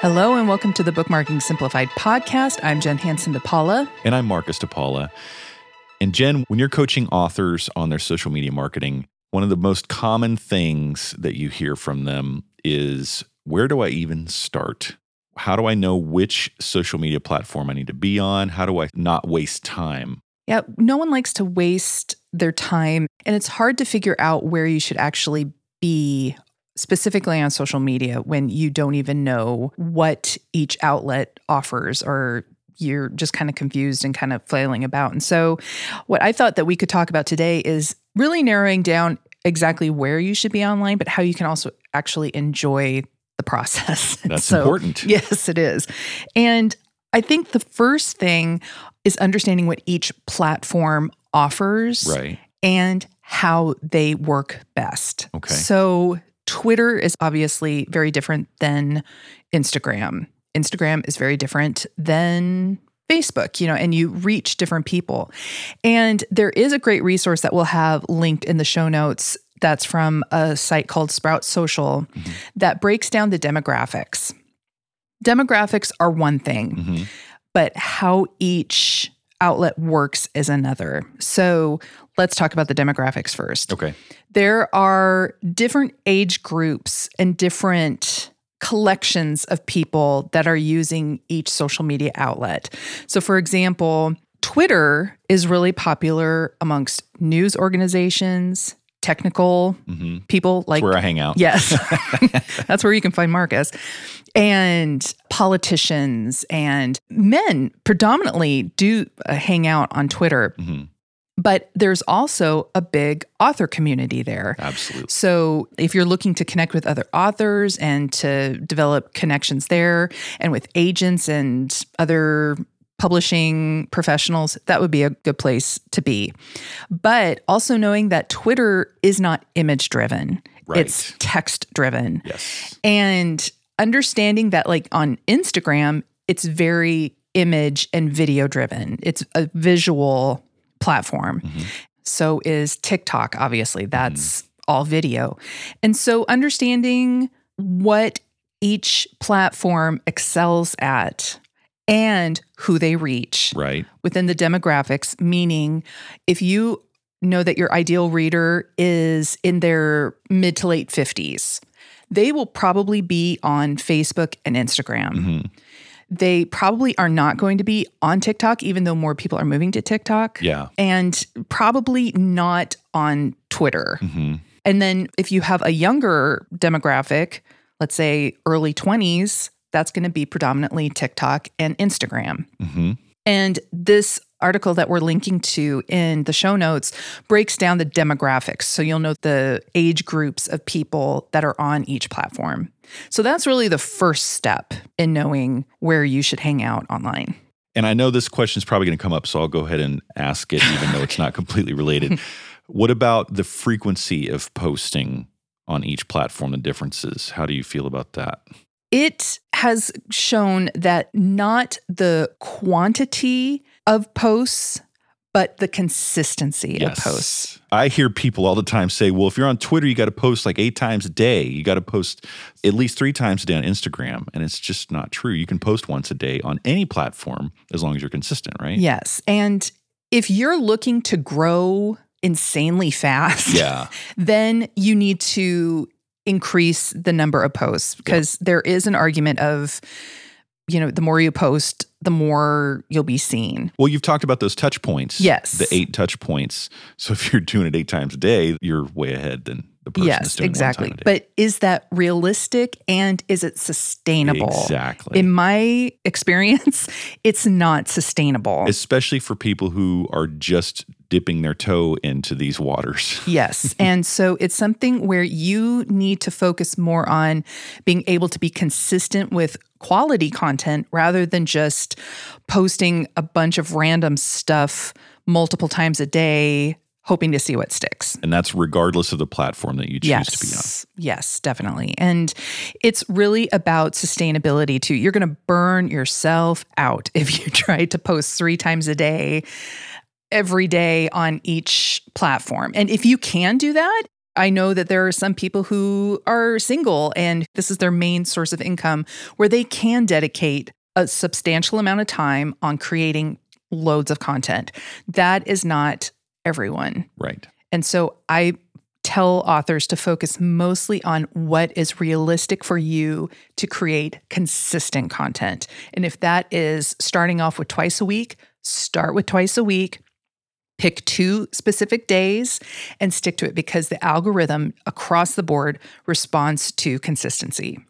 Hello and welcome to the Bookmarking Simplified podcast. I'm Jen Hansen DePaula. And I'm Marcus DePaula. And Jen, when you're coaching authors on their social media marketing, one of the most common things that you hear from them is, where do I even start? How do I know which social media platform I need to be on? How do I not waste time? Yeah, no one likes to waste their time. And it's hard to figure out where you should actually be specifically on social media when you don't even know what each outlet offers, or you're just kind of confused and kind of flailing about. And so what I thought that we could talk about today is really narrowing down exactly where you should be online, but how you can also actually enjoy the process. That's so important. Yes, it is. And I think the first thing is understanding what each platform offers, right, and how they work best. Okay. So Twitter is obviously very different than Instagram. Instagram is very different than Facebook, you know, and you reach different people. And there is a great resource that we'll have linked in the show notes that's from a site called Sprout Social, mm-hmm, that breaks down the demographics. Demographics are one thing, mm-hmm, but how each outlet works is another. So let's talk about the demographics first. Okay. There are different age groups and different collections of people that are using each social media outlet. So for example, Twitter is really popular amongst news organizations, technical, mm-hmm, people like... That's where I hang out. Yes. That's where you can find Marcus. And politicians and men predominantly do hang out on Twitter. Mm-hmm. But there's also a big author community there. Absolutely. So if you're looking to connect with other authors and to develop connections there and with agents and other publishing professionals, that would be a good place to be. But also knowing that Twitter is not image driven. Right. It's text driven. Yes. And understanding that, like on Instagram, it's very image and video driven. It's a visual platform. Mm-hmm. So is TikTok, obviously. That's all video. And so understanding what each platform excels at and who they reach, right, within the demographics, meaning if you know that your ideal reader is in their mid to late 50s, they will probably be on Facebook and Instagram. Mm-hmm. They probably are not going to be on TikTok, even though more people are moving to TikTok. Yeah. And probably not on Twitter. Mm-hmm. And then if you have a younger demographic, let's say early 20s, that's going to be predominantly TikTok and Instagram. Mm-hmm. And this article that we're linking to in the show notes breaks down the demographics. So you'll know the age groups of people that are on each platform. So that's really the first step in knowing where you should hang out online. And I know this question is probably going to come up, so I'll go ahead and ask it, even though it's not completely related. What about the frequency of posting on each platform and differences? How do you feel about that? It has shown that not the quantity of posts, but the consistency, yes, of posts. I hear people all the time say, well, if you're on Twitter, you got to post like 8 times a day. You got to post at least 3 times a day on Instagram. And it's just not true. You can post once a day on any platform as long as you're consistent, right? Yes. And if you're looking to grow insanely fast, yeah, then you need to increase the number of posts, because yeah, there is an argument of, you know, the more you post, the more you'll be seen. Well, you've talked about those touch points. Yes. The 8 touch points. So if you're doing it 8 times a day, you're way ahead than the person, yes, is doing, exactly, 1 time a day. But is that realistic and is it sustainable? Exactly. In my experience, it's not sustainable. Especially for people who are just dipping their toe into these waters. Yes. And so it's something where you need to focus more on being able to be consistent with quality content rather than just posting a bunch of random stuff multiple times a day, hoping to see what sticks. And that's regardless of the platform that you choose, yes, to be on. Yes, definitely. And it's really about sustainability too. You're going to burn yourself out if you try to post 3 times a day every day on each platform. And if you can do that, I know that there are some people who are single and this is their main source of income, where they can dedicate a substantial amount of time on creating loads of content. That is not everyone. Right. And so I tell authors to focus mostly on what is realistic for you to create consistent content. And if that is starting off with twice a week, start with twice a week. Pick two specific days and stick to it because the algorithm across the board responds to consistency.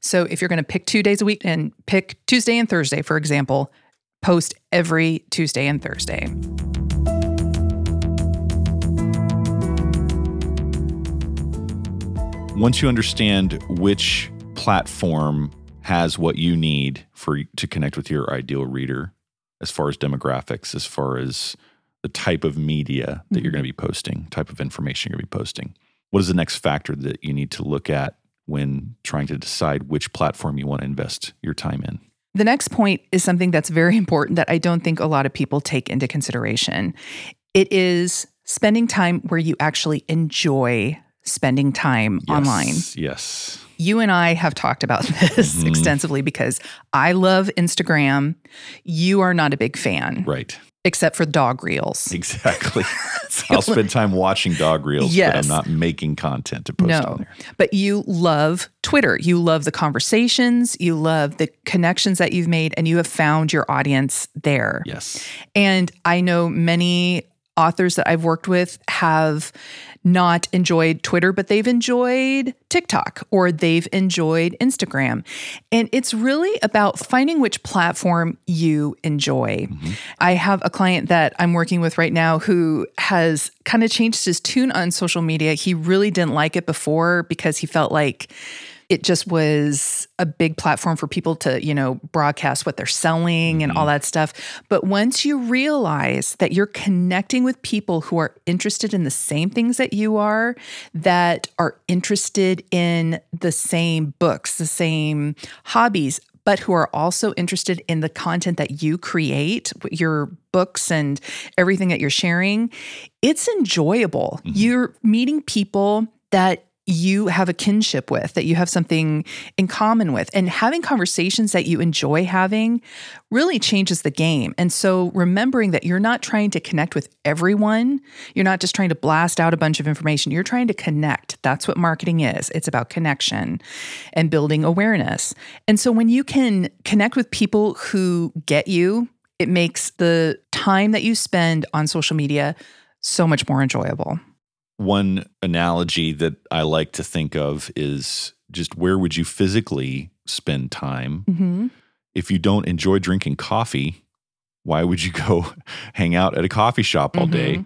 So if you're going to pick 2 days a week and pick Tuesday and Thursday, for example, post every Tuesday and Thursday. Once you understand which platform has what you need to connect with your ideal reader, as far as demographics, as far as the type of media that you're going to be posting, type of information you're going to be posting. What is the next factor that you need to look at when trying to decide which platform you want to invest your time in? The next point is something that's very important that I don't think a lot of people take into consideration. It is spending time where you actually enjoy spending time online. Yes. You and I have talked about this extensively because I love Instagram. You are not a big fan. Right. Except for dog reels. Exactly. I'll spend time watching dog reels, yes, but I'm not making content to post on there. But you love Twitter. You love the conversations. You love the connections that you've made, and you have found your audience there. Yes. And I know many authors that I've worked with have not enjoyed Twitter, but they've enjoyed TikTok or they've enjoyed Instagram. And it's really about finding which platform you enjoy. Mm-hmm. I have a client that I'm working with right now who has kind of changed his tune on social media. He really didn't like it before because he felt like it just was a big platform for people to, you know, broadcast what they're selling and all that stuff. But once you realize that you're connecting with people who are interested in the same things that you are, that are interested in the same books, the same hobbies, but who are also interested in the content that you create, your books and everything that you're sharing, it's enjoyable. Mm-hmm. You're meeting people that you have a kinship with, that you have something in common with. And having conversations that you enjoy having really changes the game. And so remembering that you're not trying to connect with everyone, you're not just trying to blast out a bunch of information, you're trying to connect. That's what marketing is. It's about connection and building awareness. And so when you can connect with people who get you, it makes the time that you spend on social media so much more enjoyable. One analogy that I like to think of is just where would you physically spend time? Mm-hmm. If you don't enjoy drinking coffee, why would you go hang out at a coffee shop all day?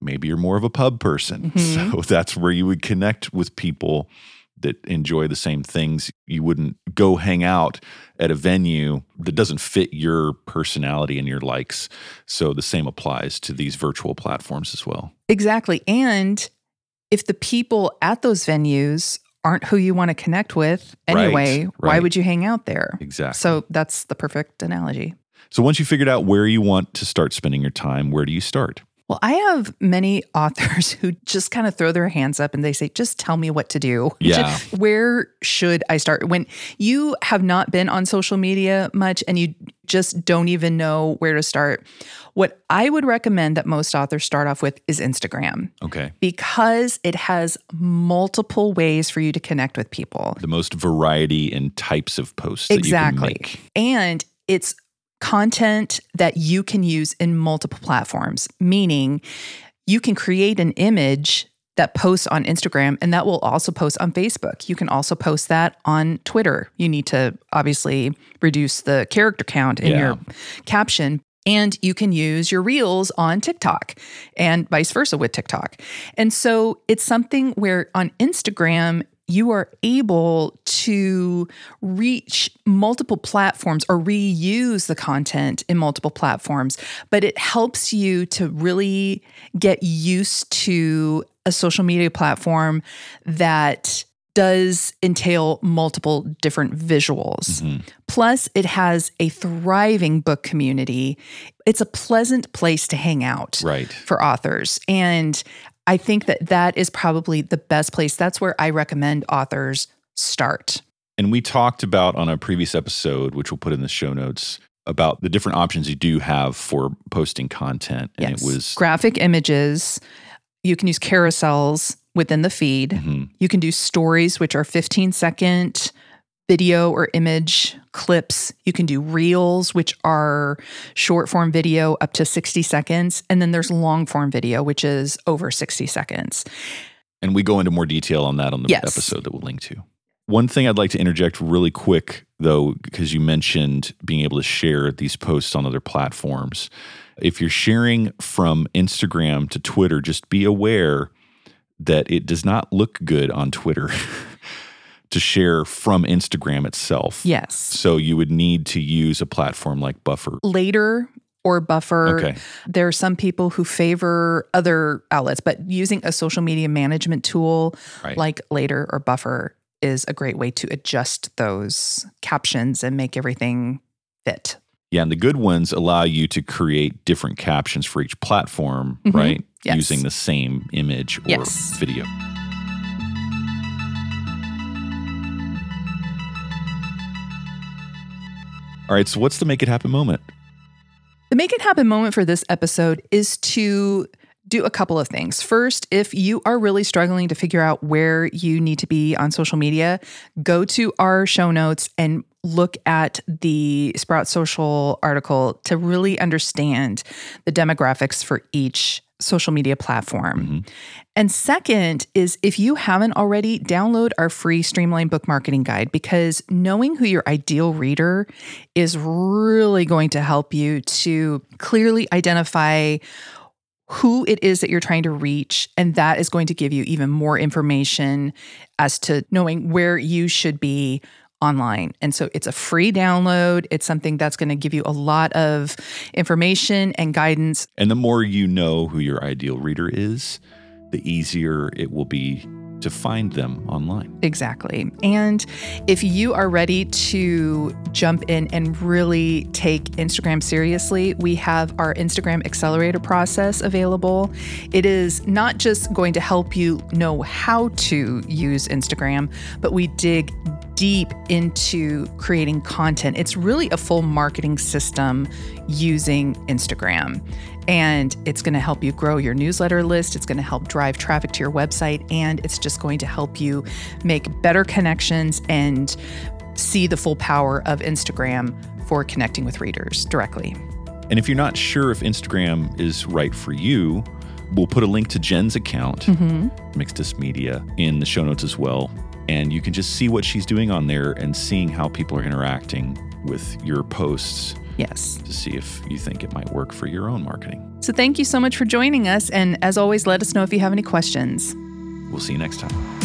Maybe you're more of a pub person. So that's where you would connect with people that enjoy the same things. You wouldn't go hang out at a venue that doesn't fit your personality and your likes. So the same applies to these virtual platforms as well. Exactly. And if the people at those venues aren't who you want to connect with anyway, why would you hang out there? Exactly. So that's the perfect analogy. So once you figured out where you want to start spending your time, where do you start? Well, I have many authors who just kind of throw their hands up and they say, just tell me what to do. Yeah. Where should I start? When you have not been on social media much and you just don't even know where to start, what I would recommend that most authors start off with is Instagram. Okay. Because it has multiple ways for you to connect with people. The most variety in types of posts that you can make. And it's content that you can use in multiple platforms, meaning you can create an image that posts on Instagram and that will also post on Facebook. You can also post that on Twitter. You need to obviously reduce the character count in your caption. And you can use your reels on TikTok and vice versa with TikTok. And so it's something where on Instagram, you are able to reach multiple platforms or reuse the content in multiple platforms, but it helps you to really get used to a social media platform that does entail multiple different visuals. Mm-hmm. Plus, it has a thriving book community. It's a pleasant place to hang out for authors. And I think that that is probably the best place. That's where I recommend authors start. And we talked about on a previous episode, which we'll put in the show notes, about the different options you do have for posting content. And yes. It was graphic images. You can use carousels within the feed. Mm-hmm. You can do stories, which are 15-second video or image clips. You can do reels, which are short form video up to 60 seconds. And then there's long form video, which is over 60 seconds. And we go into more detail on that on the episode that we'll link to. One thing I'd like to interject really quick, though, because you mentioned being able to share these posts on other platforms. If you're sharing from Instagram to Twitter, just be aware that it does not look good on Twitter to share from Instagram itself. Yes. So you would need to use a platform like Buffer. Later or Buffer. Okay. There are some people who favor other outlets, but using a social media management tool like Later or Buffer is a great way to adjust those captions and make everything fit. Yeah, and the good ones allow you to create different captions for each platform, mm-hmm. right? Yes. Using the same image or video. All right, so what's the Make It Happen moment? The Make It Happen moment for this episode is to do a couple of things. First, if you are really struggling to figure out where you need to be on social media, go to our show notes and look at the Sprout Social article to really understand the demographics for each social media platform. Mm-hmm. And second is, if you haven't already, download our free Streamline Book Marketing Guide, because knowing who your ideal reader is really going to help you to clearly identify who it is that you're trying to reach. And that is going to give you even more information as to knowing where you should be online. And so it's a free download. It's something that's going to give you a lot of information and guidance. And the more you know who your ideal reader is, the easier it will be to find them online. Exactly. And if you are ready to jump in and really take Instagram seriously, we have our Instagram Accelerator process available. It is not just going to help you know how to use Instagram, but we dig deep into creating content. It's really a full marketing system using Instagram. And it's going to help you grow your newsletter list. It's going to help drive traffic to your website. And it's just going to help you make better connections and see the full power of Instagram for connecting with readers directly. And if you're not sure if Instagram is right for you, we'll put a link to Jen's account, Mixtus Media, in the show notes as well. And you can just see what she's doing on there and seeing how people are interacting with your posts. Yes. To see if you think it might work for your own marketing. So thank you so much for joining us. And as always, let us know if you have any questions. We'll see you next time.